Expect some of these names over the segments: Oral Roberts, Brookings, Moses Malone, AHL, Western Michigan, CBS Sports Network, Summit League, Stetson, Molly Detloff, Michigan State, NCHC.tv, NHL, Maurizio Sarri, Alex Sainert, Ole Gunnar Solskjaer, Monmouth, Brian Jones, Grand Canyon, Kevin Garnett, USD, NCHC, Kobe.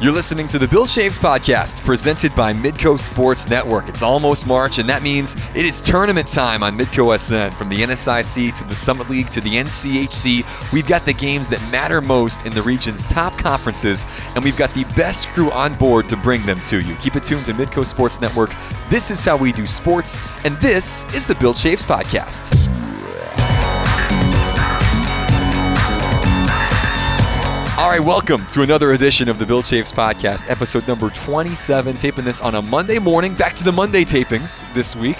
You're listening to the Bill Chaves Podcast, presented by Midco Sports Network. It's almost March, and that means it is tournament time on Midco SN. From the NSIC to the Summit League to the NCHC, we've got the games that matter most in the region's top conferences, and we've got the best crew on board to bring them to you. Keep it tuned to Midco Sports Network. This is how we do sports, and this is the Bill Chaves Podcast. All right, welcome to another edition of the Bill Chaves Podcast, episode number 27, taping this on a Monday morning. Back to the Monday tapings this week,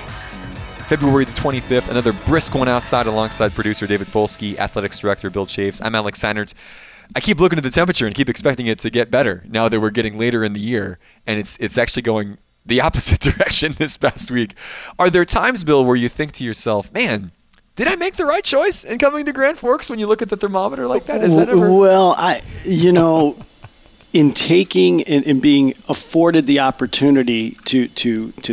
February the 25th. Another brisk one outside alongside producer David Folsky, athletics director Bill Chaves. I'm Alex Sainert. I keep looking at the temperature and keep expecting it to get better now that we're getting later in the year, and it's actually going the opposite direction this past week. Are there times, Bill, where you think to yourself, man, did I make the right choice in coming to Grand Forks when you look at the thermometer like that? Is that ever? Well, in taking and being afforded the opportunity to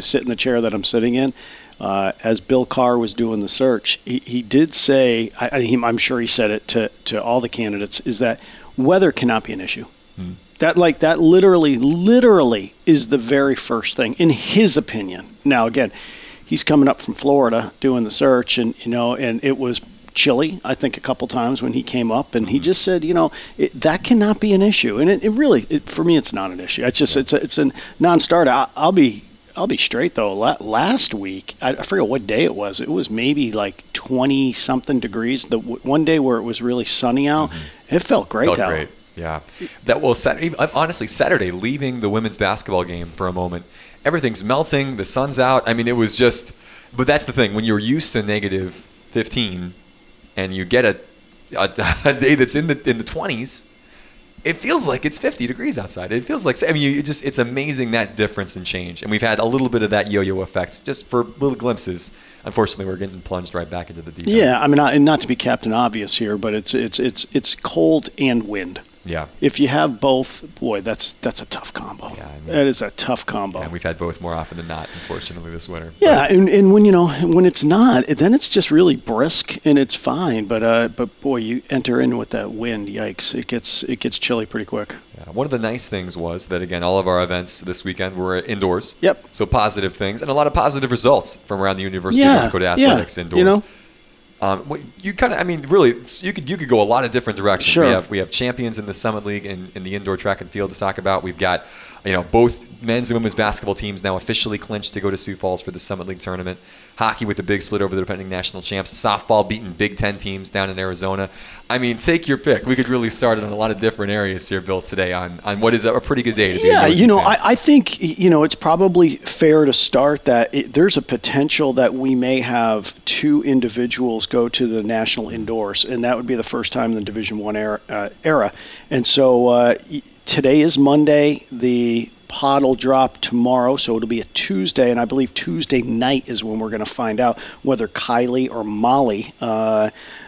sit in the chair that I'm sitting in, as Bill Carr was doing the search, he did say, I'm sure he said it to all the candidates, is that weather cannot be an issue. Hmm. That literally is the very first thing, in his opinion. Now, again, he's coming up from Florida doing the search, and it was chilly, I think, a couple times when he came up, and he just said, that cannot be an issue. And it really, for me, it's not an issue. It's just it's a non-starter. I'll be straight though. Last week, I forget what day it was. It was maybe like 20 something degrees. The one day where it was really sunny out, it felt great. Great. Yeah, that will Saturday. Leaving the women's basketball game for a moment. Everything's melting. The sun's out. I mean, it was just – but that's the thing. When you're used to negative 15 and you get a day that's in the 20s, it feels like it's 50 degrees outside. It feels like – I mean, it's amazing, that difference in change. And we've had a little bit of that yo-yo effect just for little glimpses. Unfortunately, we're getting plunged right back into the deep end. Yeah, I mean, and not to be Captain Obvious here, but it's cold and wind. Yeah. If you have both, boy, that's a tough combo. Yeah, I mean, that is a tough combo. And we've had both more often than not, unfortunately, this winter. Yeah, but. And when when it's not, then it's just really brisk and it's fine. But boy, you enter in with that wind, yikes! It gets chilly pretty quick. Yeah. One of the nice things was that, again, all of our events this weekend were indoors. Yep. So positive things and a lot of positive results from around the University of North Dakota athletics indoors. You could go a lot of different directions. Sure. We have champions in the Summit League and in the indoor track and field to talk about. We've got, both men's and women's basketball teams now officially clinched to go to Sioux Falls for the Summit League tournament. Hockey with a big split over the defending national champs. Softball beating Big Ten teams down in Arizona. I mean, take your pick. We could really start it on a lot of different areas here, Bill, today on what is a pretty good day to be. Yeah, I think, it's probably fair to start that there's a potential that we may have two individuals go to the national indoors, and that would be the first time in the Division I era. And so today is Monday. The pod will drop tomorrow, so it'll be a Tuesday, and I believe Tuesday night is when we're going to find out whether Kylie or Molly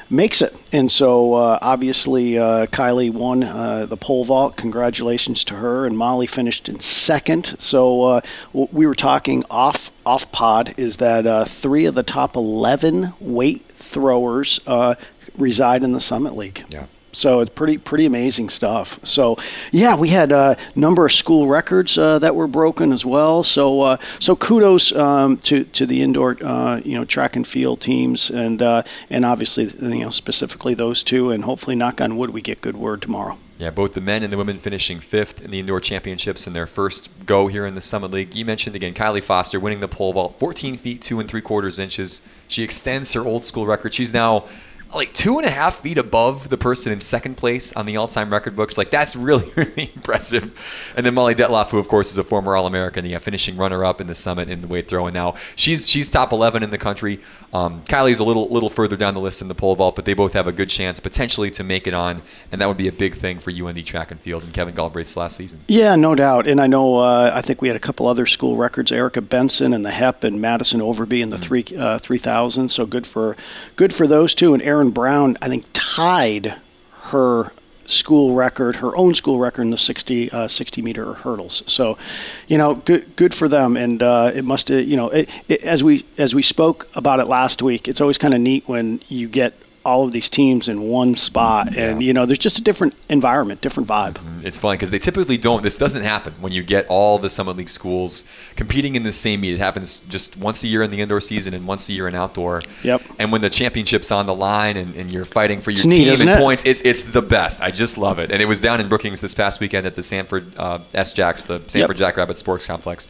makes it. And so obviously Kylie won the pole vault. Congratulations to her. And Molly finished in second. So what we were talking off pod is that three of the top 11 weight throwers reside in the Summit League. Yeah. So it's pretty amazing stuff. So, yeah, we had a number of school records that were broken as well. So so kudos to the indoor track and field teams and obviously specifically those two, and hopefully, knock on wood, we get good word tomorrow. Yeah, both the men and the women finishing fifth in the indoor championships in their first go here in the Summit League. You mentioned again Kylie Foster winning the pole vault, 14 feet 2 3/4 inches. She extends her old school record. She's now 2.5 feet above the person in second place on the all-time record books. That's really, really impressive. And then Molly Detloff, who, of course, is a former All-American, finishing runner-up in the Summit in the weight throw. And now she's top 11 in the country. Kylie's a little further down the list in the pole vault, but they both have a good chance potentially to make it on. And that would be a big thing for UND track and field and Kevin Galbraith's last season. Yeah, no doubt. And I know I think we had a couple other school records, Erica Benson and the HEP and Madison Overby in the 3,000. So good for those two. And Aaron Brown, I think, tied her own school record in the 60 meter hurdles. So, good for them. And it must, as we spoke about it last week, it's always kind of neat when you get all of these teams in one spot. And, you know, there's just a different environment, different vibe. It's fun because they typically don't. This doesn't happen when you get all the Summit League schools competing in the same meet. It happens just once a year in the indoor season and once a year in outdoor. Yep. And when the championship's on the line and you're fighting for your team and points, it's the best. I just love it. And it was down in Brookings this past weekend at the Sanford S-Jacks, the Sanford Jackrabbit Sports Complex.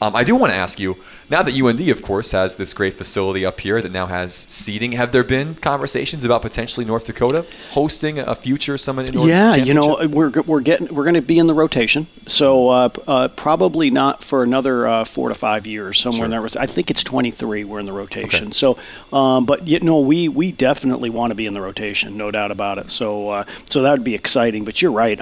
I do want to ask you, now that UND, of course, has this great facility up here that now has seating, have there been conversations about potentially North Dakota hosting a future Summit Indoor Championship? We're going to be in the rotation, so probably not for another 4 to 5 years. Somewhere in there, I think it's 23. We're in the rotation, so but you know, we definitely want to be in the rotation, no doubt about it. So so that would be exciting. But you're right,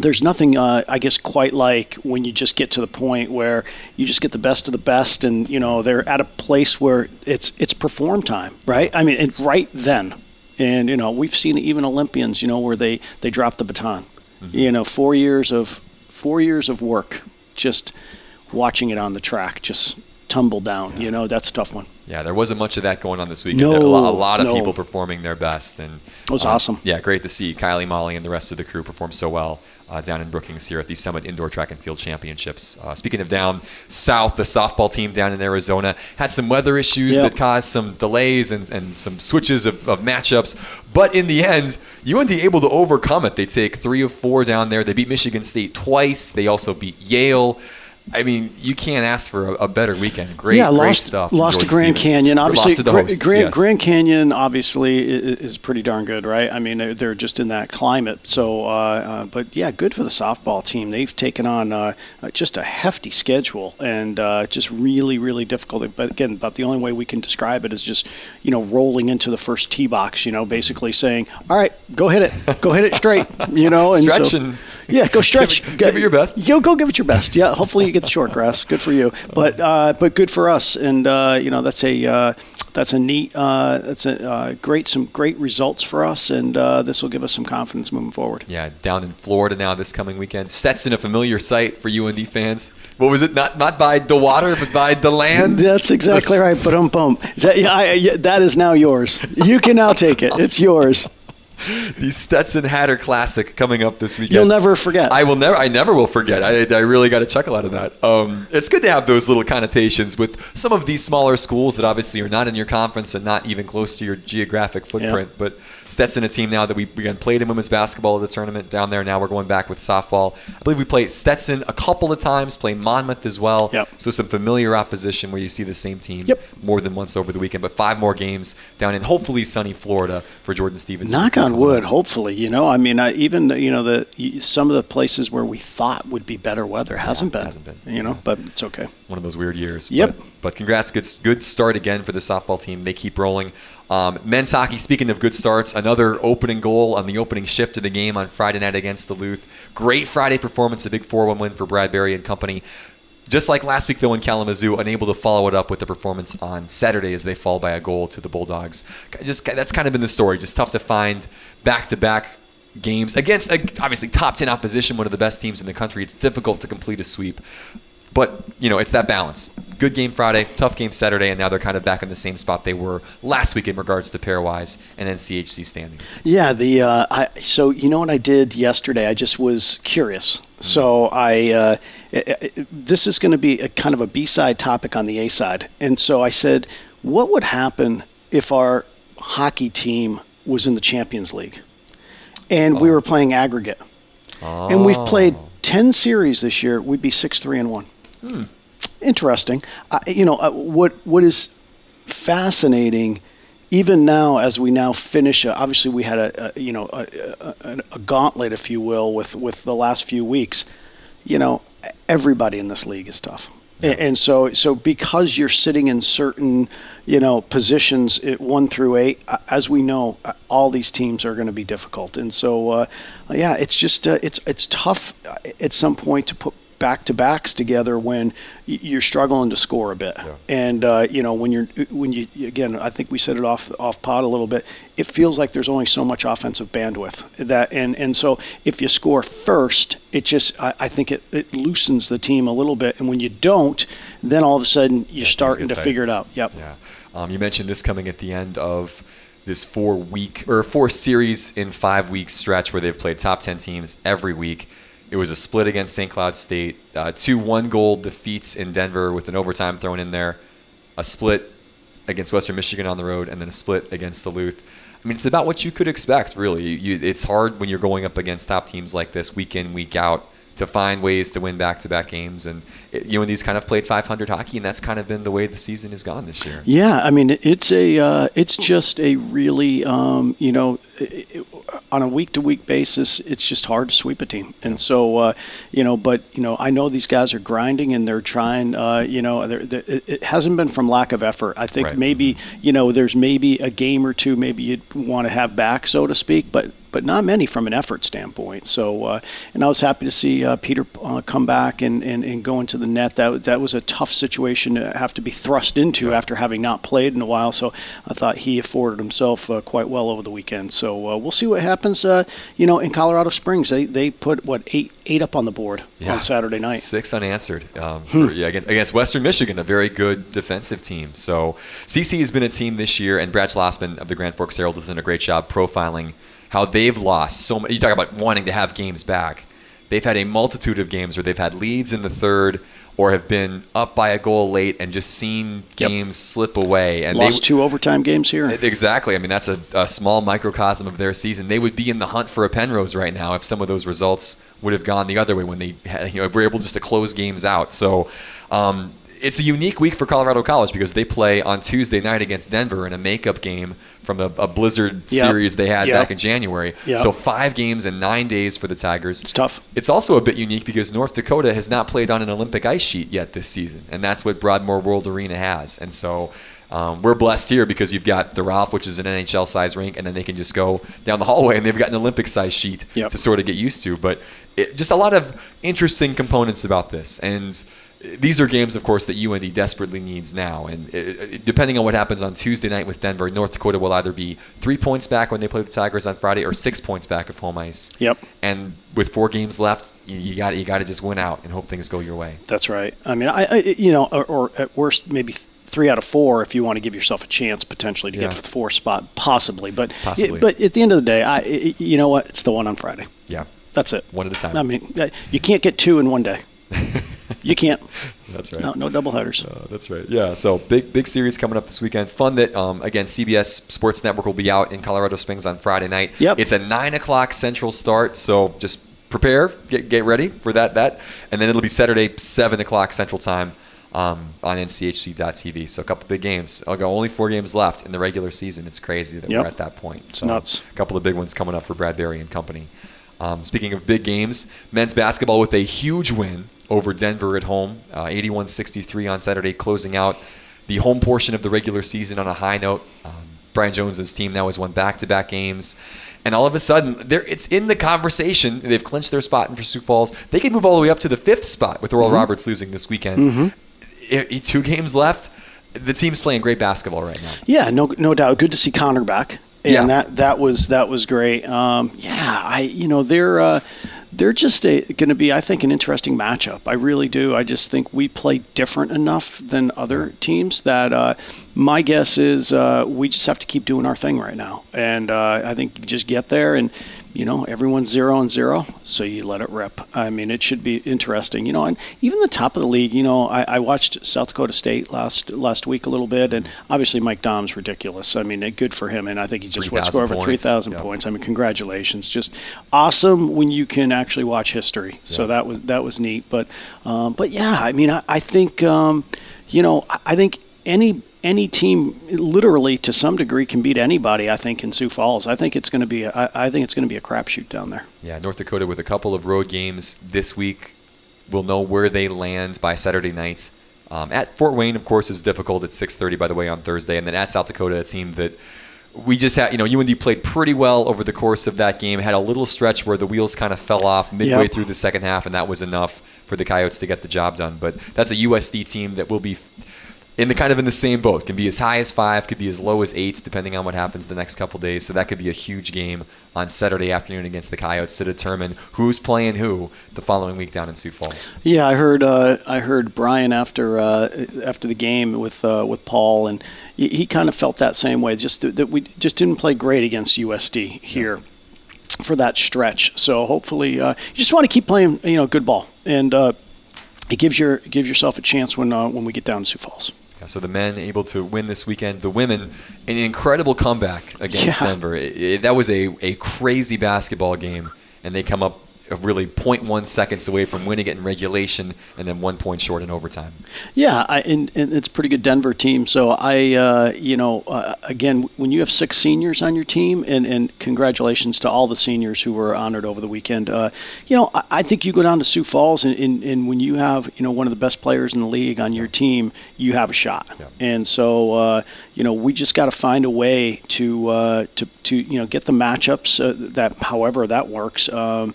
There's nothing, I guess, quite like when you just get to the point where you just get the best of the best, and you know they're at a place where it's perform time, right? I mean, and right then, and you know we've seen even Olympians, you know, where they drop the baton, you know, 4 years of work, just watching it on the track, just tumble down. You know, that's a tough one. Yeah, there wasn't much of that going on this weekend. A lot of people performing their best. And it was awesome. Yeah, great to see Kylie, Molly, and the rest of the crew perform so well down in Brookings here at the Summit Indoor Track and Field Championships. Speaking of down south, the softball team down in Arizona had some weather issues that caused some delays and some switches of matchups. But in the end, UND able to overcome it. They take 3 of 4 down there. They beat Michigan State twice. They also beat Yale. I mean, you can't ask for a better weekend. Great stuff. Lost to Grand Canyon. Obviously, Grand Canyon obviously is pretty darn good, right? I mean, they're just in that climate. So, but yeah, good for the softball team. They've taken on just a hefty schedule and just really, really difficult. But again, about the only way we can describe it is just, you know, rolling into the first tee box. You know, basically saying, "All right, go hit it. Go hit it straight." You know, and stretch go stretch. Give it your best. Go give it your best. Yeah, hopefully you get the short grass. Good for you, but good for us. And you know, that's some great results for us. And this will give us some confidence moving forward. Yeah, down in Florida now this coming weekend. Stetson, a familiar sight for UND fans. What was it? Not by the water, but by the land. That's exactly right. But that is now yours. You can now take it. It's yours. The Stetson Hatter Classic coming up this weekend. You'll never forget. I never will forget. I really got a chuckle out of that. It's good to have those little connotations with some of these smaller schools that obviously are not in your conference and not even close to your geographic footprint. Yeah. But Stetson, a team now that we again played in women's basketball at the tournament down there. Now we're going back with softball. I believe we played Stetson a couple of times, play Monmouth as well. Yep. So some familiar opposition where you see the same team more than once over the weekend. But 5 more games down in hopefully sunny Florida for Jordan Stevenson. Knock on wood, hopefully. You know, I mean, even you know some of the places where we thought would be better weather hasn't been. You know, but it's okay. One of those weird years. Yep. But congrats, good start again for the softball team. They keep rolling. Men's hockey, speaking of good starts, another opening goal on the opening shift of the game on Friday night against Duluth. Great Friday performance, a big 4-1 win for Brad Berry and company. Just like last week, though, in Kalamazoo, unable to follow it up with the performance on Saturday as they fall by a goal to the Bulldogs. That's kind of been the story. Just tough to find back-to-back games against, obviously, top 10 opposition, one of the best teams in the country. It's difficult to complete a sweep. But, you know, it's that balance. Good game Friday, tough game Saturday, and now they're kind of back in the same spot they were last week in regards to pairwise and NCHC standings. Yeah, so you know what I did yesterday? I just was curious. So this is going to be a kind of a B-side topic on the A-side. And so I said, what would happen if our hockey team was in the Champions League? And we were playing aggregate. Oh. And we've played 10 series this year. We'd be 6-3-1. Interesting. You know, what is fascinating, even now as we now finish, obviously we had a gauntlet, if you will, with the last few weeks. You know, everybody in this league is tough. Yeah. And so because you're sitting in certain, you know, positions at 1 through 8, as we know, all these teams are going to be difficult. And so, it's just it's tough at some point to put back-to-backs together when you're struggling to score a bit. Yeah. And, you know, when you again, I think we set it off pod a little bit, it feels like there's only so much offensive bandwidth. And so if you score first, it just, I think it loosens the team a little bit. And when you don't, then all of a sudden you're starting to figure it out. Yep. Yeah. You mentioned this coming at the end of this four series in 5 weeks stretch where they've played top 10 teams every week. It was a split against St. Cloud State, 2 one-goal defeats in Denver with an overtime thrown in there, a split against Western Michigan on the road, and then a split against Duluth. I mean, it's about what you could expect, really. It's hard when you're going up against top teams like this week in, week out, to find ways to win back-to-back games. And, these kind of played 500 hockey, and that's kind of been the way the season has gone this year. Yeah, I mean, it's just a really, on a week-to-week basis, it's just hard to sweep a team. And so, I know these guys are grinding and they're trying, it hasn't been from lack of effort. I think maybe, there's maybe a game or two maybe you'd want to have back, so to speak, but not many from an effort standpoint. So, and I was happy to see Peter come back and go into the net. That was a tough situation to have to be thrust into after having not played in a while. So I thought he afforded himself quite well over the weekend. So we'll see what happens. In Colorado Springs, they put eight up on the board on Saturday night. 6 unanswered against Western Michigan, a very good defensive team. So CC has been a team this year, and Brad Schlossman of the Grand Forks Herald has done a great job profiling how they've lost so much. You talk about wanting to have games back. They've had a multitude of games where they've had leads in the third or have been up by a goal late and just seen games slip away. And lost 2 overtime games here. Exactly. I mean, that's a small microcosm of their season. They would be in the hunt for a Penrose right now if some of those results would have gone the other way when they were able just to close games out. So it's a unique week for Colorado College because they play on Tuesday night against Denver in a makeup game from a blizzard series they had back in January. Yep. So 5 games in 9 days for the Tigers. It's tough. It's also a bit unique because North Dakota has not played on an Olympic ice sheet yet this season, and that's what Broadmoor World Arena has. And so we're blessed here because you've got the Ralph, which is an NHL-size rink, and then they can just go down the hallway, and they've got an Olympic-size sheet to sort of get used to. But just a lot of interesting components about this. And these are games, of course, that UND desperately needs now. And depending on what happens on Tuesday night with Denver, North Dakota will either be 3 points back when they play the Tigers on Friday or 6 points back of home ice. Yep. And with 4 games left, you got to just win out and hope things go your way. That's right. I mean, or at worst, maybe 3 out of 4 if you want to give yourself a chance potentially to get to the 4th spot, possibly. But at the end of the day, it's the one on Friday. Yeah. That's it. One at a time. I mean, you can't get 2 in one day. You can't. That's right. No doubleheaders. That's right. Yeah. So big series coming up this weekend. Fun that again CBS Sports Network will be out in Colorado Springs on Friday night. Yep. It's a 9:00 Central start. So just prepare, get ready for that, and then it'll be Saturday 7:00 Central time on NCHC.tv. So a couple big games. Only 4 games left in the regular season. It's crazy that we're at that point. It's nuts. A couple of big ones coming up for Brad Berry and company. Speaking of big games, men's basketball with a huge win over Denver at home, 81-63 on Saturday, closing out the home portion of the regular season on a high note. Brian Jones' team now has won back-to-back games. And all of a sudden, it's in the conversation. They've clinched their spot for Sioux Falls. They can move all the way up to the 5th spot with Oral Roberts losing this weekend. Mm-hmm. 2 games left. The team's playing great basketball right now. Yeah, no doubt. Good to see Connor back. And that was great. They're they're just going to be, I think, an interesting matchup. I really do. I just think we play different enough than other teams that my guess is we just have to keep doing our thing right now. And I think you just get there and, everyone's 0-0, so you let it rip. I mean, it should be interesting. And even the top of the league, I watched South Dakota State last week a little bit, and obviously Mike Dom's ridiculous. I mean, good for him, and I think he just would score over 3,000 points. I mean, congratulations. Just awesome when you can actually watch history. Yeah. So that was neat. But yeah, I mean, I think, I think any team literally to some degree can beat anybody, I think, in Sioux Falls. I think it's going to be a crapshoot down there. Yeah, North Dakota with a couple of road games this week. We'll know where they land by Saturday night. At Fort Wayne, of course, is difficult at 6:30, by the way, on Thursday. And then at South Dakota, a team that we just had, UND played pretty well over the course of that game, had a little stretch where the wheels kind of fell off midway through the second half, and that was enough for the Coyotes to get the job done. But that's a USD team that will be in the kind of in the same boat. Can be as high as 5, could be as low as 8, depending on what happens the next couple days. So that could be a huge game on Saturday afternoon against the Coyotes to determine who's playing who the following week down in Sioux Falls. Yeah, I heard Brian after the game with Paul, and he kind of felt that same way. Just that we just didn't play great against USD here. Yeah. For that stretch. So hopefully, you just want to keep playing, good ball, and it gives yourself a chance when we get down to Sioux Falls. Yeah, so the men able to win this weekend. The women, an incredible comeback against Denver. That was a crazy basketball game, and they come up really 0.1 seconds away from winning it in regulation, and then 1 point short in overtime. Yeah, and it's a pretty good Denver team. So again, when you have 6 seniors on your team, and congratulations to all the seniors who were honored over the weekend. I think you go down to Sioux Falls, and when you have one of the best players in the league on your team, you have a shot. Yeah. And so we just got to find a way to get the matchups that however that works. And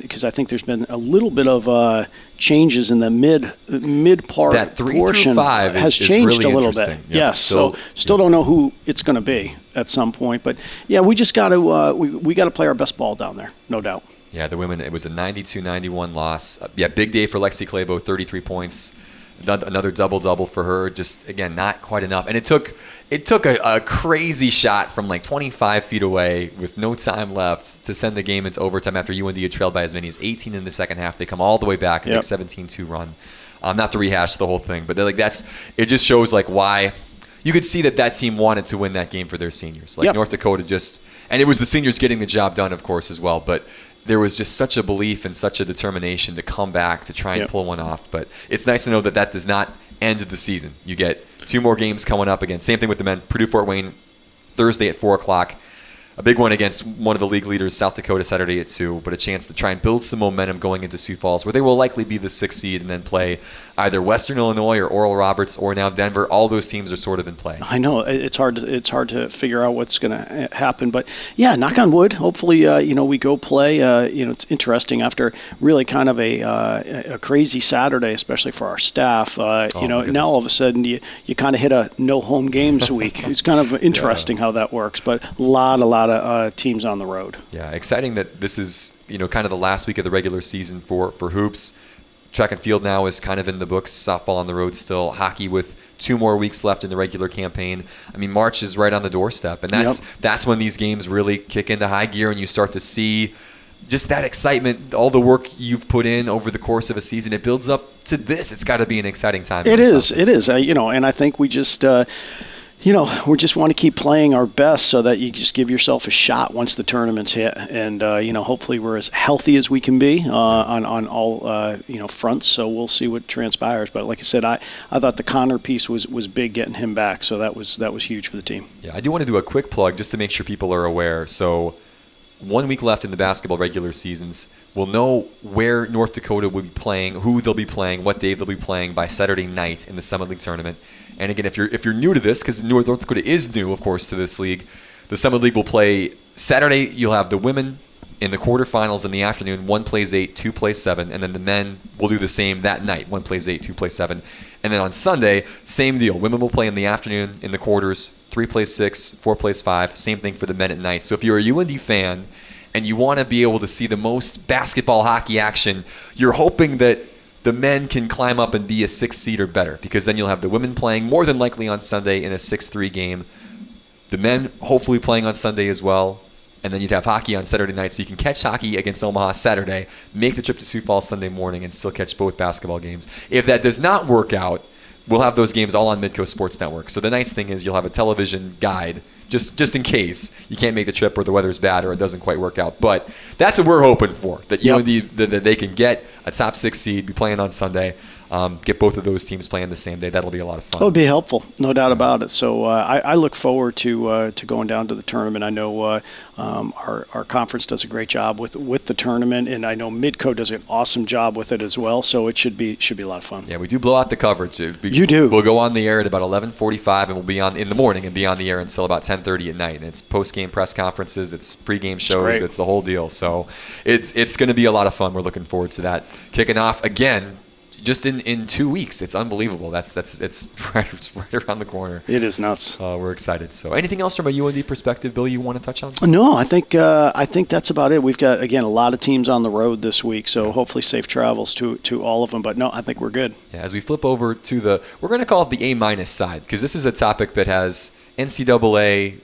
because I think there's been a little bit of changes in the mid part that 3 through 5 has changed really a little bit. Yep. Yeah, so still don't know who it's going to be at some point, but yeah, we just got to we got to play our best ball down there, no doubt. Yeah, the women, it was a 92-91 loss. Big day for Lexi Clabo, 33 points, another double-double for her. Just again, not quite enough, and it took a crazy shot from like 25 feet away with no time left to send the game into overtime after UND had trailed by as many as 18 in the second half. They come all the way back and make 17-2 run. Not to rehash the whole thing, but it just shows why you could see that team wanted to win that game for their seniors. North Dakota and it was the seniors getting the job done, of course, as well, but there was just such a belief and such a determination to come back to try and pull one off. But it's nice to know that does not end the season. You get 2 more games coming up again. Same thing with the men. Purdue Fort Wayne Thursday at 4:00. A big one against one of the league leaders, South Dakota, Saturday at 2:00. But a chance to try and build some momentum going into Sioux Falls, where they will likely be the 6th seed and then play either Western Illinois or Oral Roberts or now Denver. All those teams are sort of in play. I know it's hard to figure out what's going to happen, but knock on wood. Hopefully, we go play. It's interesting after really kind of a crazy Saturday, especially for our staff. Now all of a sudden you kind of hit a no home games week. It's kind of interesting how that works, but a lot of teams on the road. Yeah, exciting that this is kind of the last week of the regular season for hoops. Track and field now is kind of in the books. Softball on the road still. Hockey with 2 more weeks left in the regular campaign. I mean, March is right on the doorstep, and that's when these games really kick into high gear, and you start to see just that excitement, all the work you've put in over the course of a season. It builds up to this. It's got to be an exciting time. It is. And I think we just. We just want to keep playing our best so that you just give yourself a shot once the tournament's hit. And, hopefully we're as healthy as we can be on all, fronts. So we'll see what transpires. But like I said, I thought the Connor piece was big, getting him back. So that was huge for the team. Yeah, I do want to do a quick plug just to make sure people are aware. So 1 week left in the basketball regular seasons. We'll know where North Dakota will be playing, who they'll be playing, what day they'll be playing by Saturday night in the Summit League tournament. And again, if you're new to this, because North Dakota is new, of course, to this league, the Summit League will play Saturday. You'll have the women in the quarterfinals in the afternoon. 1 plays 8, 2 plays 7, and then the men will do the same that night. 1 plays 8, 2 plays 7. And then on Sunday, same deal. Women will play in the afternoon in the quarters, 3 plays 6, 4 plays 5. Same thing for the men at night. So if you're a UND fan and you want to be able to see the most basketball hockey action, you're hoping that the men can climb up and be a 6 seed or better, because then you'll have the women playing more than likely on Sunday in a 6-3 game. The men hopefully playing on Sunday as well. And then you'd have hockey on Saturday night, so you can catch hockey against Omaha Saturday, make the trip to Sioux Falls Sunday morning, and still catch both basketball games. If that does not work out, we'll have those games all on Midco Sports Network. So the nice thing is you'll have a television guide just in case you can't make the trip or the weather's bad or it doesn't quite work out. But that's what we're hoping for, that that they can get a top 6 seed, be playing on Sunday. Get both of those teams playing the same day. That'll be a lot of fun. It'll be helpful, no doubt about it. So I look forward to going down to the tournament. I know our conference does a great job with the tournament, and I know Midco does an awesome job with it as well. So it should be a lot of fun. Yeah, we do blow out the coverage. You do. We'll go on the air at about 11:45, and we'll be on in the morning and be on the air until about 10:30 at night. And it's post-game press conferences, it's pre-game shows, it's the whole deal. So it's going to be a lot of fun. We're looking forward to that. Kicking off again. just in 2 weeks. It's unbelievable. It's right around the corner. It is nuts. We're excited. So anything else from a UND perspective, Bill, you want to touch on? No, I think that's about it. We've got, again, a lot of teams on the road this week, so hopefully safe travels to all of them. But no, I think we're good. Yeah, as we flip over to we're going to call it the A- side, because this is a topic that has NCAA,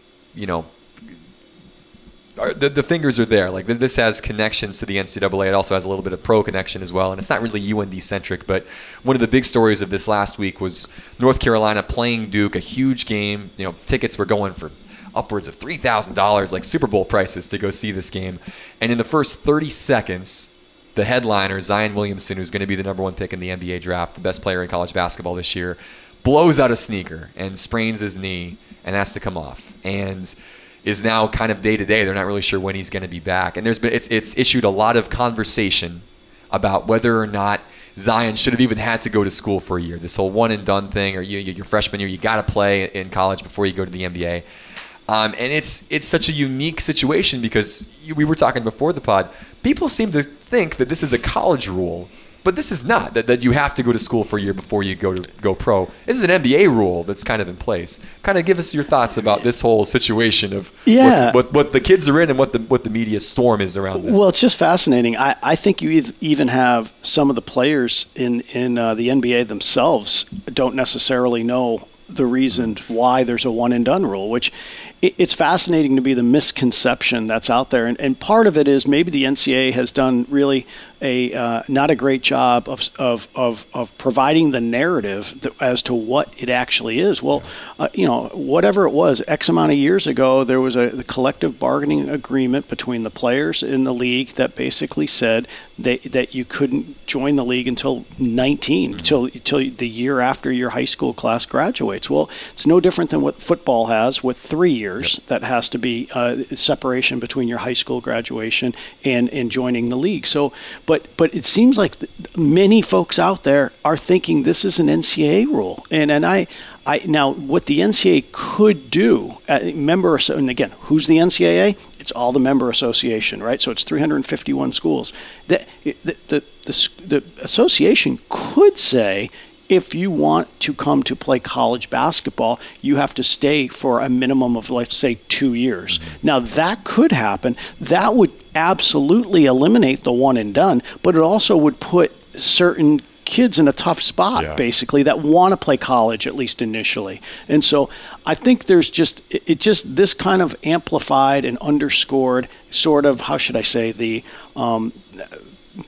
the fingers are there. Like, this has connections to the NCAA. It also has a little bit of pro connection as well, and it's not really UND-centric, but one of the big stories of this last week was North Carolina playing Duke, a huge game. Tickets were going for upwards of $3,000, like Super Bowl prices, to go see this game. And in the first 30 seconds, the headliner, Zion Williamson, who's going to be the number one pick in the NBA draft, the best player in college basketball this year, blows out a sneaker and sprains his knee and has to come off. And is now kind of day-to-day. They're not really sure when he's going to be back. And it's issued a lot of conversation about whether or not Zion should have even had to go to school for a year. This whole one-and-done thing, or your freshman year, you got to play in college before you go to the NBA. And it's such a unique situation because we were talking before the pod. People seem to think that this is a college rule, but this is not, that you have to go to school for a year before you go pro. This is an NBA rule that's kind of in place. Kind of give us your thoughts about this whole situation of what the kids are in and what the media storm is around this. Well, it's just fascinating. I think you even have some of the players in the NBA themselves don't necessarily know the reason why there's a one-and-done rule, which it's fascinating to be the misconception that's out there. And part of it is maybe the NCAA has done really not a great job of providing the narrative as to what it actually is. Well, whatever it was, X amount of years ago, there was the collective bargaining agreement between the players in the league that basically said that you couldn't join the league until 19, till the year after your high school class graduates. Well, it's no different than what football has with 3 years. Yep. That has to be separation between your high school graduation and joining the league. So, but it seems like many folks out there are thinking this is an NCAA rule. And I now, what the NCAA could do, and again, who's the NCAA? It's all the member association, right? So it's 351 schools. The association could say, if you want to come to play college basketball, you have to stay for a minimum of, let's say, 2 years. Now, that could happen. That would absolutely eliminate the one and done, but it also would put certain kids in a tough spot, basically, that want to play college, at least initially. And so I think there's just this kind of amplified and underscored sort of, how should I say, the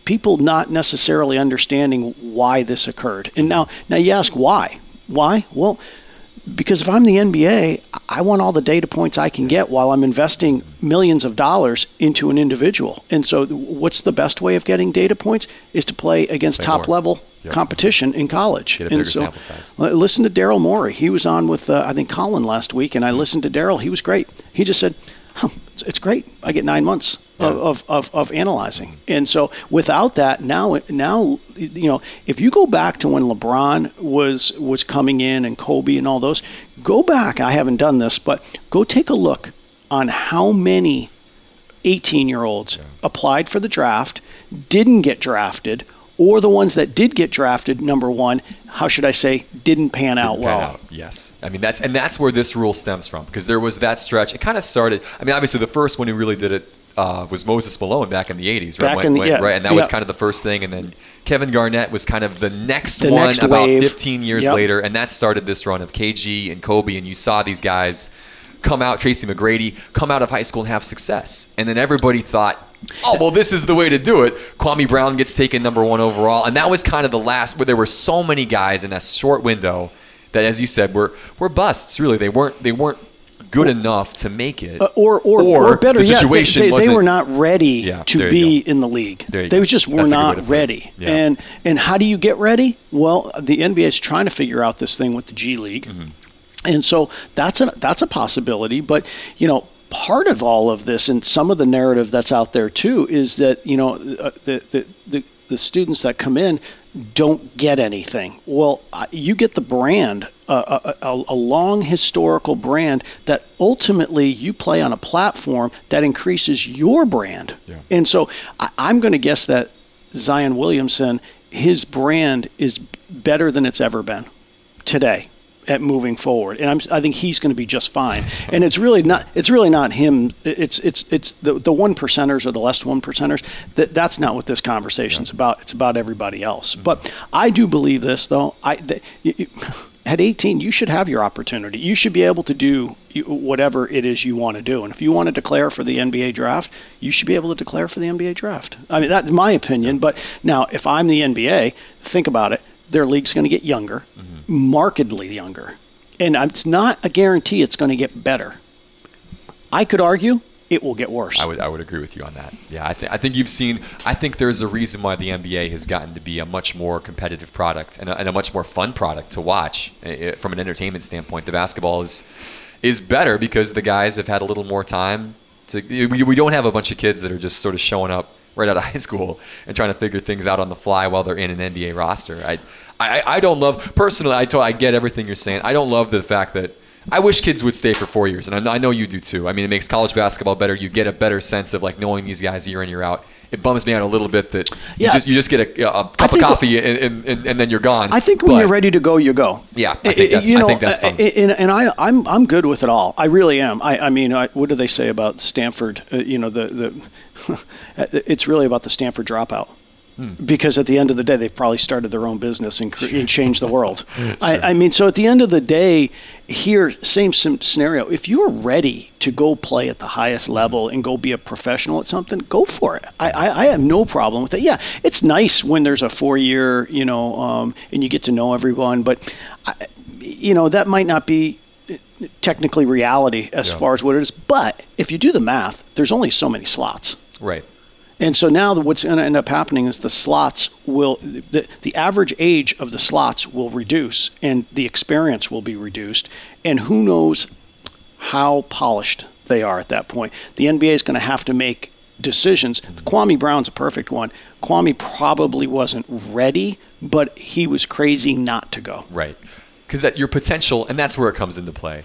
people not necessarily understanding why this occurred. And now you ask why. Why? Well, because if I'm the NBA, I want all the data points I can get while I'm investing millions of dollars into an individual. And so what's the best way of getting data points is to play against top-level competition in college. Get a bigger sample size. Listen to Daryl Morey. He was on with, I think, Colin last week, and I listened to Daryl. He was great. He just said, it's great. I get 9 months. Yeah. Of analyzing. And so without that, now if you go back to when LeBron was coming in and Kobe and all those, go back. I haven't done this, but go take a look on how many 18-year-olds applied for the draft, didn't get drafted, or the ones that did get drafted, number one, how should I say, didn't pan out well. Yes. I mean, that's where this rule stems from, because there was that stretch. It kind of started, I mean, obviously the first one who really did it was Moses Malone back in the 80s, right? Right, and that was kind of the first thing. And then Kevin Garnett was kind of the next about 15 years later, and that started this run of KG and Kobe, and you saw these guys Tracy McGrady, come out of high school and have success. And then everybody thought, oh, well, this is the way to do it. Kwame Brown gets taken number 1 overall, and that was kind of the last where there were so many guys in that short window that, as you said, were busts, really. They weren't good enough to make it, or better yet, they were not ready to be in the league. They just were not ready. Yeah. And how do you get ready? Well, the NBA is trying to figure out this thing with the G League, and so that's a possibility. But part of all of this, and some of the narrative that's out there too, is that the students that come in don't get anything. Well, you get the brand, a long historical brand that ultimately you play on a platform that increases your brand. Yeah. And so I'm going to guess that Zion Williamson his brand is better than it's ever been today at moving forward. And I think he's going to be just fine. And it's really not him. It's the one percenters or the less one percenters. That's not what this conversation's about. It's about everybody else. Mm-hmm. But I do believe this, though. At 18, you should have your opportunity. You should be able to do whatever it is you want to do. And if you want to declare for the NBA draft, you should be able to declare for the NBA draft. I mean, that's my opinion. But now, if I'm the NBA, think about it. Their league's going to get younger, markedly younger. And it's not a guarantee it's going to get better. I could argue it will get worse. I would agree with you on that. Yeah, I think you've seen. I think there's a reason why the NBA has gotten to be a much more competitive product and a much more fun product to watch from an entertainment standpoint. The basketball is better because the guys have had a little more time to. We don't have a bunch of kids that are just sort of showing up right out of high school and trying to figure things out on the fly while they're in an NBA roster. I don't love personally. I get everything you're saying. I don't love the fact that. I wish kids would stay for 4 years, and I know you do too. I mean, it makes college basketball better. You get a better sense of like knowing these guys year in, year out. It bums me out a little bit that you just get a cup of coffee and then you're gone. I think when you're ready to go, you go. Yeah, I think that's fun. And I'm good with it all. I really am. I mean, what do they say about Stanford? It's really about the Stanford dropout. Because at the end of the day, they've probably started their own business and changed the world. Sure. I mean, so at the end of the day, here, same scenario. If you're ready to go play at the highest level and go be a professional at something, go for it. I have no problem with it. Yeah, it's nice when there's a 4-year, and you get to know everyone. But, that might not be technically reality as far as what it is. But if you do the math, there's only so many slots. Right. And so now what's going to end up happening is the slots will the average age of the slots will reduce and the experience will be reduced. And who knows how polished they are at that point. The NBA is going to have to make decisions. Kwame Brown's a perfect one. Kwame probably wasn't ready, but he was crazy not to go. Right. Because that your potential, and that's where it comes into play.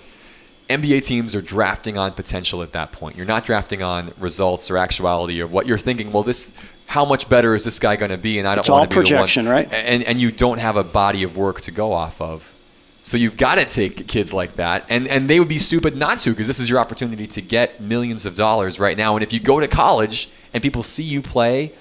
NBA teams are drafting on potential at that point. You're not drafting on results or actuality or what you're thinking. Well, how much better is this guy going to be? And I don't want to be the one. It's all projection, right? And you don't have a body of work to go off of. So you've got to take kids like that, and they would be stupid not to, because this is your opportunity to get millions of dollars right now. And if you go to college and people see you play,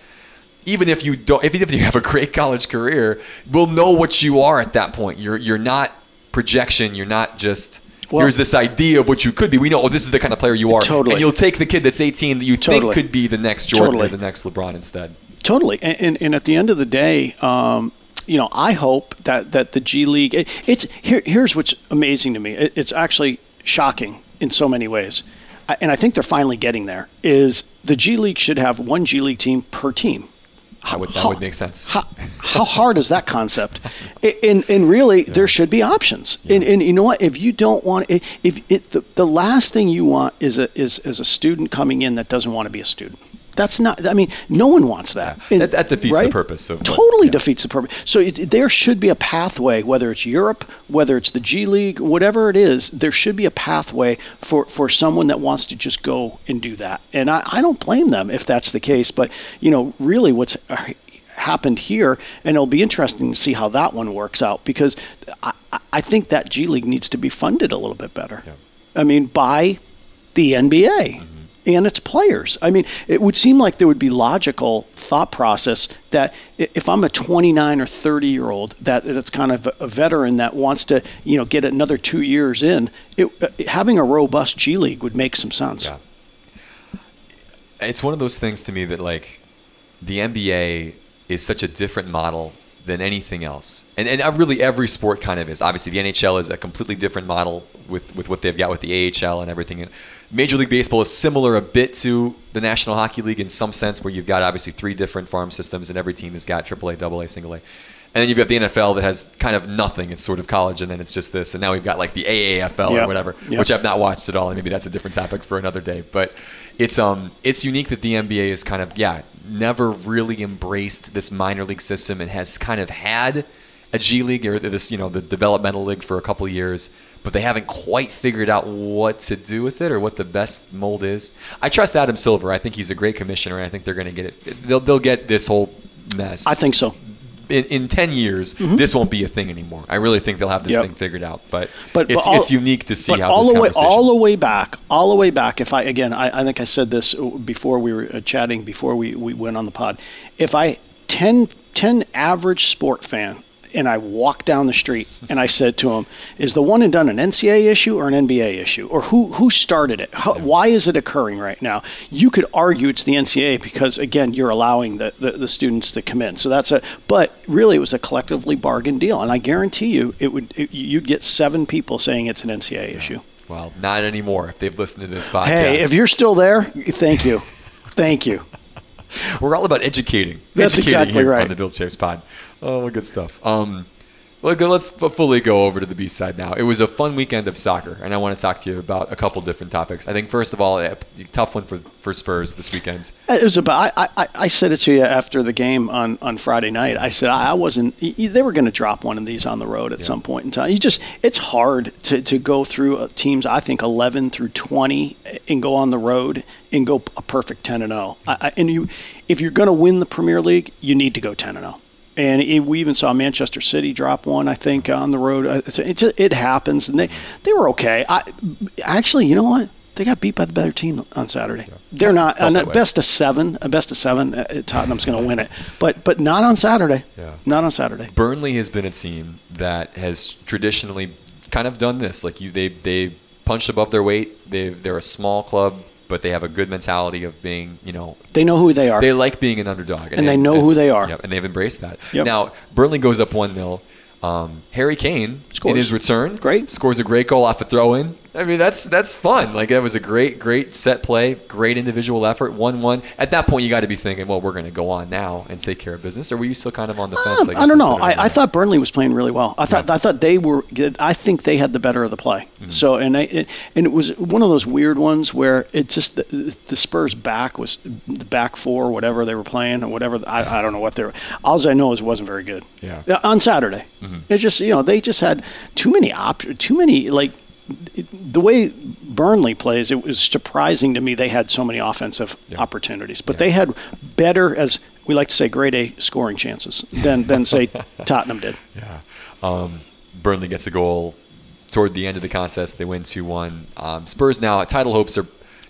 even if you don't, even if you have a great college career, we'll know what you are at that point. You're not projection. You're not just. Well, here's this idea of what you could be. We know, this is the kind of player you are. Totally. And you'll take the kid that's 18 that you think could be the next Jordan or the next LeBron instead. Totally. And at the end of the day, I hope that the G League here's what's amazing to me. It's actually shocking in so many ways. And I think they're finally getting there, is the G League should have one G League team per team. That would make sense. How hard is that concept? And really, there should be options. Yeah. And you know what? If you don't want, the last thing you want is a student coming in that doesn't want to be a student. That's not. I mean, no one wants that. Yeah. That defeats the purpose. Totally defeats the purpose. So there should be a pathway, whether it's Europe, whether it's the G League, whatever it is. There should be a pathway for someone that wants to just go and do that. And I don't blame them if that's the case. But really, what's happened here, and it'll be interesting to see how that one works out, because I think that G League needs to be funded a little bit better. Yeah. I mean, by the NBA. Mm-hmm. And its players. I mean, it would seem like there would be logical thought process that if I'm a 29 or 30-year-old, that it's kind of a veteran that wants to, get another 2 years in, having a robust G League would make some sense. Yeah. It's one of those things to me that, like, the NBA is such a different model than anything else. And really every sport kind of is. Obviously, the NHL is a completely different model with what they've got with the AHL and everything. And Major League Baseball is similar a bit to the National Hockey League in some sense, where you've got obviously three different farm systems and every team has got AAA, AA, A. And then you've got the NFL that has kind of nothing. It's sort of college and then it's just this. And now we've got like the AAFL or whatever, which I've not watched at all. And maybe that's a different topic for another day. But it's unique that the NBA is kind of, never really embraced this minor league system and has kind of had a G League or this, the developmental league for a couple of years. But they haven't quite figured out what to do with it or what the best mold is. I trust Adam Silver. I think he's a great commissioner, and I think they're going to get it. They'll get this whole mess. I think so. in 10 years, mm-hmm. this won't be a thing anymore. I really think they'll have this thing figured out, but it's unique to see how this conversation. All the way back, I think I said this before we were chatting, before we went on the pod, if I, 10 average sport fan, and I walked down the street and I said to him, is the one and done an NCAA issue or an NBA issue? Or who started it? Why is it occurring right now? You could argue it's the NCAA because, again, you're allowing the students to come in. So but really it was a collectively bargained deal. And I guarantee you you'd get 7 people saying it's an NCAA issue. Well, not anymore if they've listened to this podcast. Hey, if you're still there, thank you. Thank you. We're all about educating. That's exactly right. On the Bill Chaves pod. Oh, good stuff. Let's fully go over to the B side now. It was a fun weekend of soccer, and I want to talk to you about a couple different topics. I think, first of all, a tough one for Spurs this weekend. It was about. I said it to you after the game on Friday night. I said I wasn't. They were going to drop one of these on the road at some point in time. It's hard to go through teams. I think 11 through 20 and go on the road and go a perfect 10-0. If you're going to win the Premier League, you need to go 10-0. And we even saw Manchester City drop one, I think, on the road. It happens, and they were okay. Actually, you know what? They got beat by the better team on Saturday. Yeah. They're not on a best of seven. Tottenham's going to win it, but not on Saturday. Yeah. Not on Saturday. Burnley has been a team that has traditionally kind of done this. Like they punch above their weight. They're a small club, but they have a good mentality of being, they know who they are. They like being an underdog. And they know who they are. Yep, and they've embraced that. Yep. Now, Burnley goes up 1-0. Harry Kane, in his return, scores a great goal off a throw-in. I mean, that's fun. Like, that was a great, great set play, great individual effort, 1-1. At that point, you got to be thinking, well, we're going to go on now and take care of business. Or were you still kind of on the fence? I don't know. I thought Burnley was playing really well. I thought they were good. I think they had the better of the play. Mm-hmm. So, and it was one of those weird ones where it just the Spurs back was the back four, whatever they were playing or whatever. I don't know what they were. All I know is it wasn't very good. Yeah. On Saturday, mm-hmm. It just they just had too many options, too many like. The way Burnley plays, it was surprising to me they had so many offensive opportunities. But they had better, as we like to say, grade A scoring chances than say, Tottenham did. Yeah. Burnley gets a goal toward the end of the contest. They win 2-1. Spurs now, title hopes are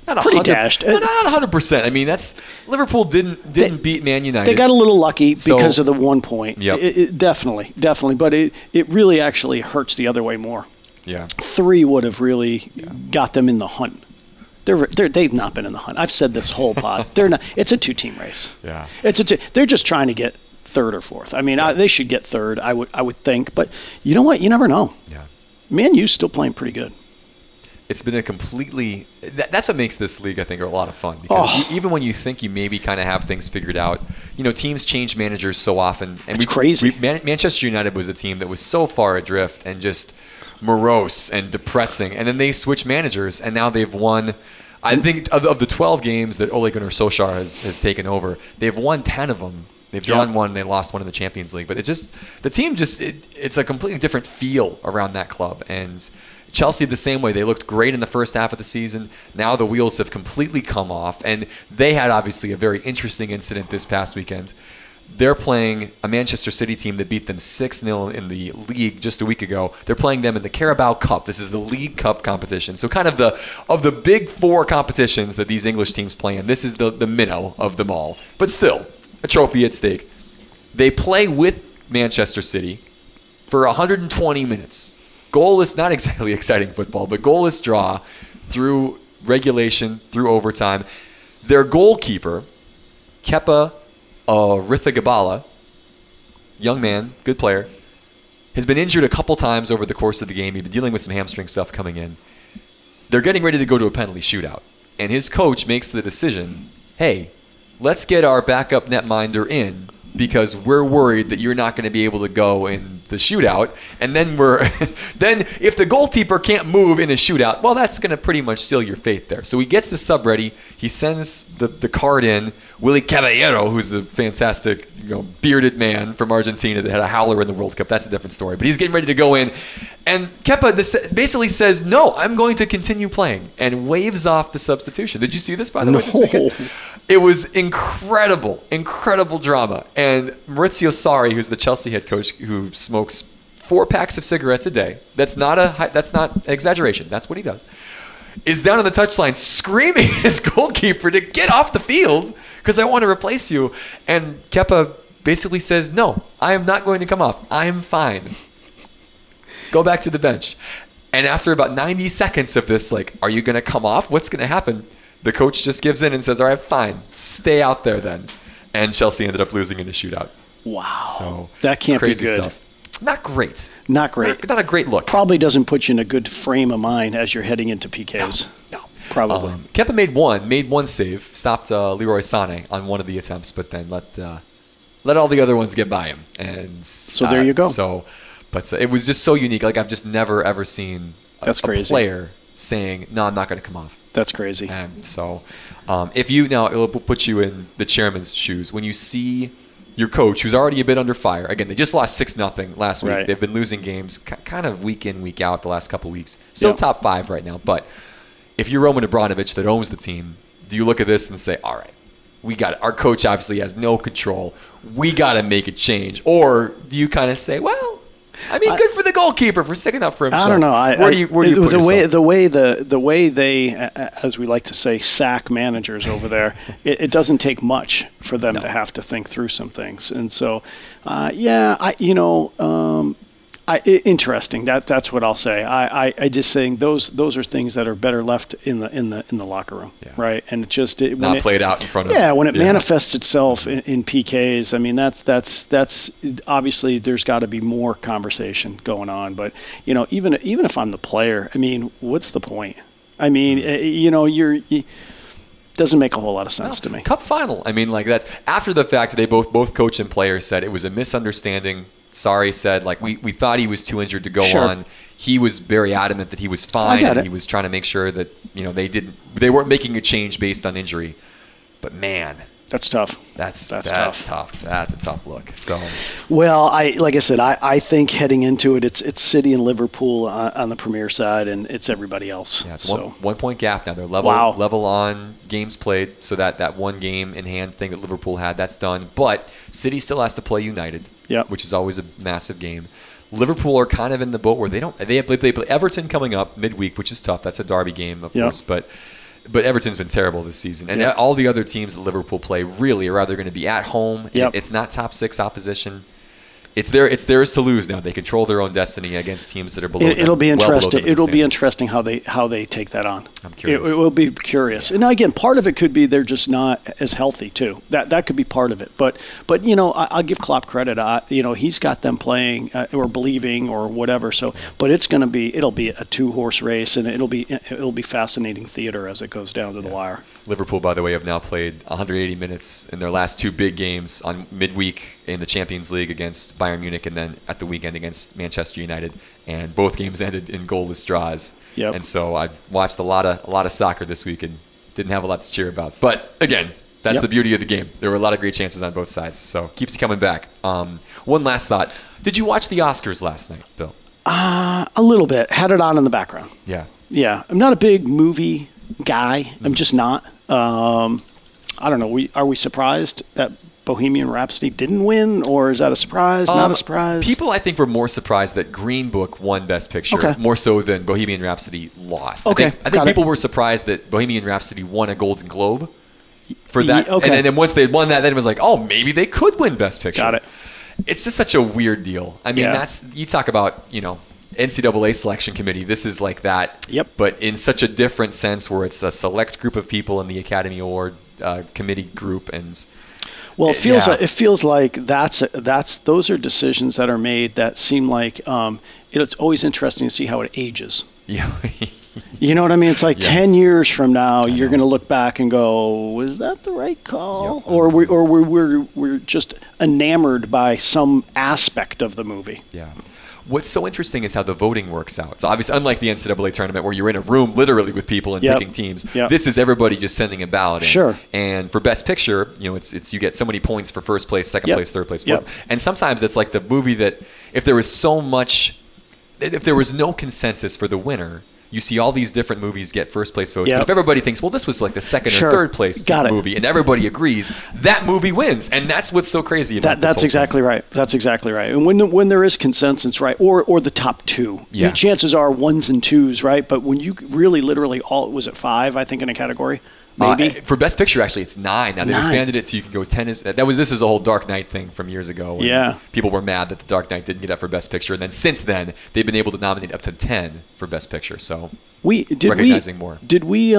not pretty dashed. Not 100%. I mean, that's Liverpool didn't beat Man United. They got a little lucky because of the 1 point. Yep. It definitely. But it really actually hurts the other way more. Yeah, 3 would have really got them in the hunt. They've not been in the hunt. I've said this whole pod. They're not. It's a 2-team race. Yeah, they're just trying to get 3rd or 4th. I mean, they should get 3rd. I would think, but you know what? You never know. Yeah, Man U's still playing pretty good. It's been a completely. That's what makes this league, I think, a lot of fun because even when you think you maybe kind of have things figured out, teams change managers so often. And it's crazy. Manchester United was a team that was so far adrift and just. Morose and depressing, and then they switch managers, and now they've won. I think of the 12 games that Ole Gunnar Solskjaer has taken over, they've won 10 of them. They've drawn one, they lost one in the Champions League. But it's just the team. It's a completely different feel around that club. And Chelsea the same way. They looked great in the first half of the season. Now the wheels have completely come off, and they had obviously a very interesting incident this past weekend. They're playing a Manchester City team that beat them 6-0 in the league just a week ago. They're playing them in the Carabao Cup. This is the League Cup competition. So kind of the big 4 competitions that these English teams play in, this is the minnow of them all. But still, a trophy at stake. They play with Manchester City for 120 minutes. Goalless, not exactly exciting football, but goalless draw through regulation, through overtime. Their goalkeeper, Kepa Arrizabalaga, young man, good player, has been injured a couple times over the course of the game. He'd been dealing with some hamstring stuff coming in. They're getting ready to go to a penalty shootout. And his coach makes the decision, hey, let's get our backup netminder in because we're worried that you're not going to be able to go in the shootout. And then then if the goalkeeper can't move in a shootout, well, that's going to pretty much seal your fate there. So he gets the sub ready. He sends the card in. Willy Caballero, who's a fantastic bearded man from Argentina that had a howler in the World Cup. That's a different story. But he's getting ready to go in. And Kepa basically says, no, I'm going to continue playing, and waves off the substitution. Did you see this, by the way, this weekend? It was incredible, incredible drama. And Maurizio Sarri, who's the Chelsea head coach, who smokes 4 packs of cigarettes a day. That's not an exaggeration. That's what he does. Is down on the touchline screaming at his goalkeeper to get off the field because I want to replace you. And Kepa basically says, no, I am not going to come off. I am fine. Go back to the bench. And after about 90 seconds of this, like, are you going to come off? What's going to happen? The coach just gives in and says, all right, fine. Stay out there then. And Chelsea ended up losing in a shootout. Wow. So that can't be good. Crazy stuff. Not great. Not great. Not a great look. Probably doesn't put you in a good frame of mind as you're heading into PKs. No. Probably. Kepa made one save, stopped Leroy Sané on one of the attempts, but then let all the other ones get by him. And so there you go. So, but it was just so unique. Like, I've just never, ever seen a player saying, no, I'm not going to come off. That's crazy. And so if you now, it'll put you in the chairman's shoes. When you see your coach, who's already a bit under fire. Again, they just lost 6-0 last week. Right. They've been losing games kind of week in, week out the last couple of weeks. Still top five right now. But if you're Roman Abramovich that owns the team, do you look at this and say, all right, we got it. Our coach obviously has no control. We got to make a change. Or do you kind of say, well, I mean, good for the goalkeeper for sticking up for himself. I don't know. The way they, as we like to say, sack managers over there, it doesn't take much for them to have to think through some things. And so, interesting. That's what I'll say. I just saying those are things that are better left in the locker room, right? And it just not played out in front of. Yeah, when it manifests itself in PKs, I mean that's obviously there's got to be more conversation going on. But even if I'm the player, I mean, what's the point? I mean, doesn't make a whole lot of sense to me. Cup final. I mean, like that's after the fact. They both coach and player said it was a misunderstanding. Sarri said, like, we thought he was too injured to go on. He was very adamant that he was fine. And he was trying to make sure that, they weren't making a change based on injury. But, man. That's tough. That's tough. That's a tough look. So, well, I think heading into it, it's City and Liverpool on the Premier side, and it's everybody else. Yeah, it's one-point gap now. They're level on games played, so that one game in hand thing that Liverpool had, that's done. But City still has to play United, which is always a massive game. Liverpool are kind of in the boat where they play Everton coming up midweek, which is tough. That's a derby game, of course, But Everton's been terrible this season. And all the other teams that Liverpool play really are either going to be at home. It's not top six opposition. It's theirs to lose now. They control their own destiny against teams that are below them. It'll be interesting. It'll be interesting how they take that on. I'm curious. It will be curious. And again, part of it could be they're just not as healthy too. That could be part of it. But I'll give Klopp credit. He's got them playing or believing or whatever. So, but it'll be a two-horse race, and it'll be fascinating theater as it goes down to the wire. Liverpool, by the way, have now played 180 minutes in their last two big games on midweek in the Champions League against Bayern Munich and then at the weekend against Manchester United. And both games ended in goalless draws. Yep. And so I watched a lot of soccer this week and didn't have a lot to cheer about. But again, that's the beauty of the game. There were a lot of great chances on both sides. So keeps coming back. One last thought. Did you watch the Oscars last night, Bill? A little bit. Had it on in the background. Yeah. Yeah. I'm not a big movie guy. Mm-hmm. I'm just not. I don't know. Are we surprised that Bohemian Rhapsody didn't win, or is that a surprise? Not a surprise. People, I think, were more surprised that Green Book won Best Picture, more so than Bohemian Rhapsody lost. Okay, I think people were surprised that Bohemian Rhapsody won a Golden Globe for that, and then once they won that, then it was like, oh, maybe they could win Best Picture. Got it. It's just such a weird deal. I mean, that's you talk about, NCAA selection committee. This is like that, but in such a different sense where it's a select group of people in the Academy Award committee group. And well, it feels like those are decisions that are made that seem like it's always interesting to see how it ages. Yeah. You know what I mean? It's like 10 years from now, you're going to look back and go, was that the right call? Yep. Or we're just enamored by some aspect of the movie. Yeah. What's so interesting is how the voting works out. So obviously, unlike the NCAA tournament where you're in a room literally with people and picking teams, this is everybody just sending a ballot in. Sure. And for Best Picture, it's you get so many points for first place, second place, third place, fourth. And sometimes it's like the movie that if there was no consensus for the winner, you see all these different movies get first place votes. Yep. But if everybody thinks, well, this was like the second or third place movie, and everybody agrees, that movie wins. And that's what's so crazy about this whole thing. Right. That's exactly right. And when there is consensus, right, or the top two, I mean, chances are ones and twos, right? But when you really literally all, was it five, I think, in a category? Maybe. For Best Picture, actually, it's 9. Now, they've expanded it so you can go 10. This is a whole Dark Knight thing from years ago. Yeah. People were mad that the Dark Knight didn't get up for Best Picture. And then since then, they've been able to nominate up to 10 for Best Picture. So more. Did we...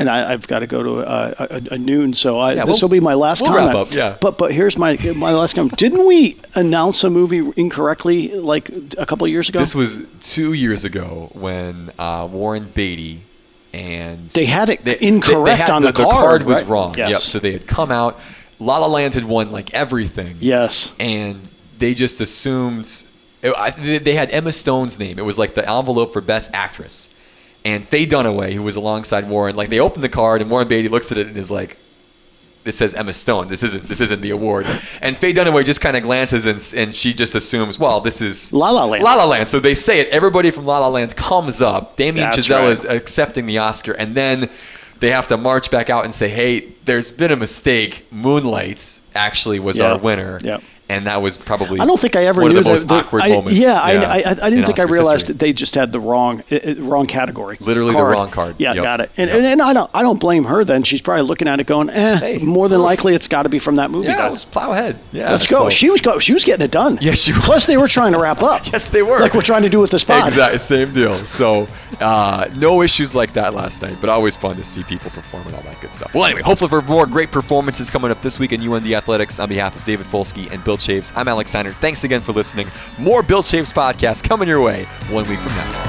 And I've got to go to a noon, so this will be my last comment. Wrap up, yeah. But here's my last comment. Didn't we announce a movie incorrectly like a couple of years ago? This was 2 years ago when Warren Beatty... And they had it incorrect on the card. The card was wrong. Yes. Yep. So they had come out. La La Land had won like everything. Yes. And they just assumed they had Emma Stone's name. It was like the envelope for Best Actress. And Faye Dunaway, who was alongside Warren, like they opened the card and Warren Beatty looks at it and is like, "This says Emma Stone. This isn't the award." And Faye Dunaway just kind of glances and she just assumes, well, this is La La Land. La La Land. So they say it. Everybody from La La Land comes up. Damien Chazelle is accepting the Oscar, and then they have to march back out and say, "Hey, there's been a mistake. Moonlight actually was our winner." Yeah. And that was probably one of the most awkward moments. Yeah, I didn't think I realized that they just had the wrong category. Literally card. The wrong card. Yeah, yep. Got it. And I don't blame her then. She's probably looking at it going, more than likely it's got to be from that movie. Yeah, let's plow ahead. Yeah, let's go. Like, she was getting it done. Yeah, she was. Plus they were trying to wrap up. Yes, they were. Like we're trying to do with this pod. Exactly, same deal. So no issues like that last night, but always fun to see people perform and all that good stuff. Well, anyway, hopefully for more great performances coming up this week in UND Athletics. On behalf of David Folsky and Bill Chaves, I'm Alex Sainert. Thanks again for listening. More Bill Chaves podcasts coming your way 1 week from now.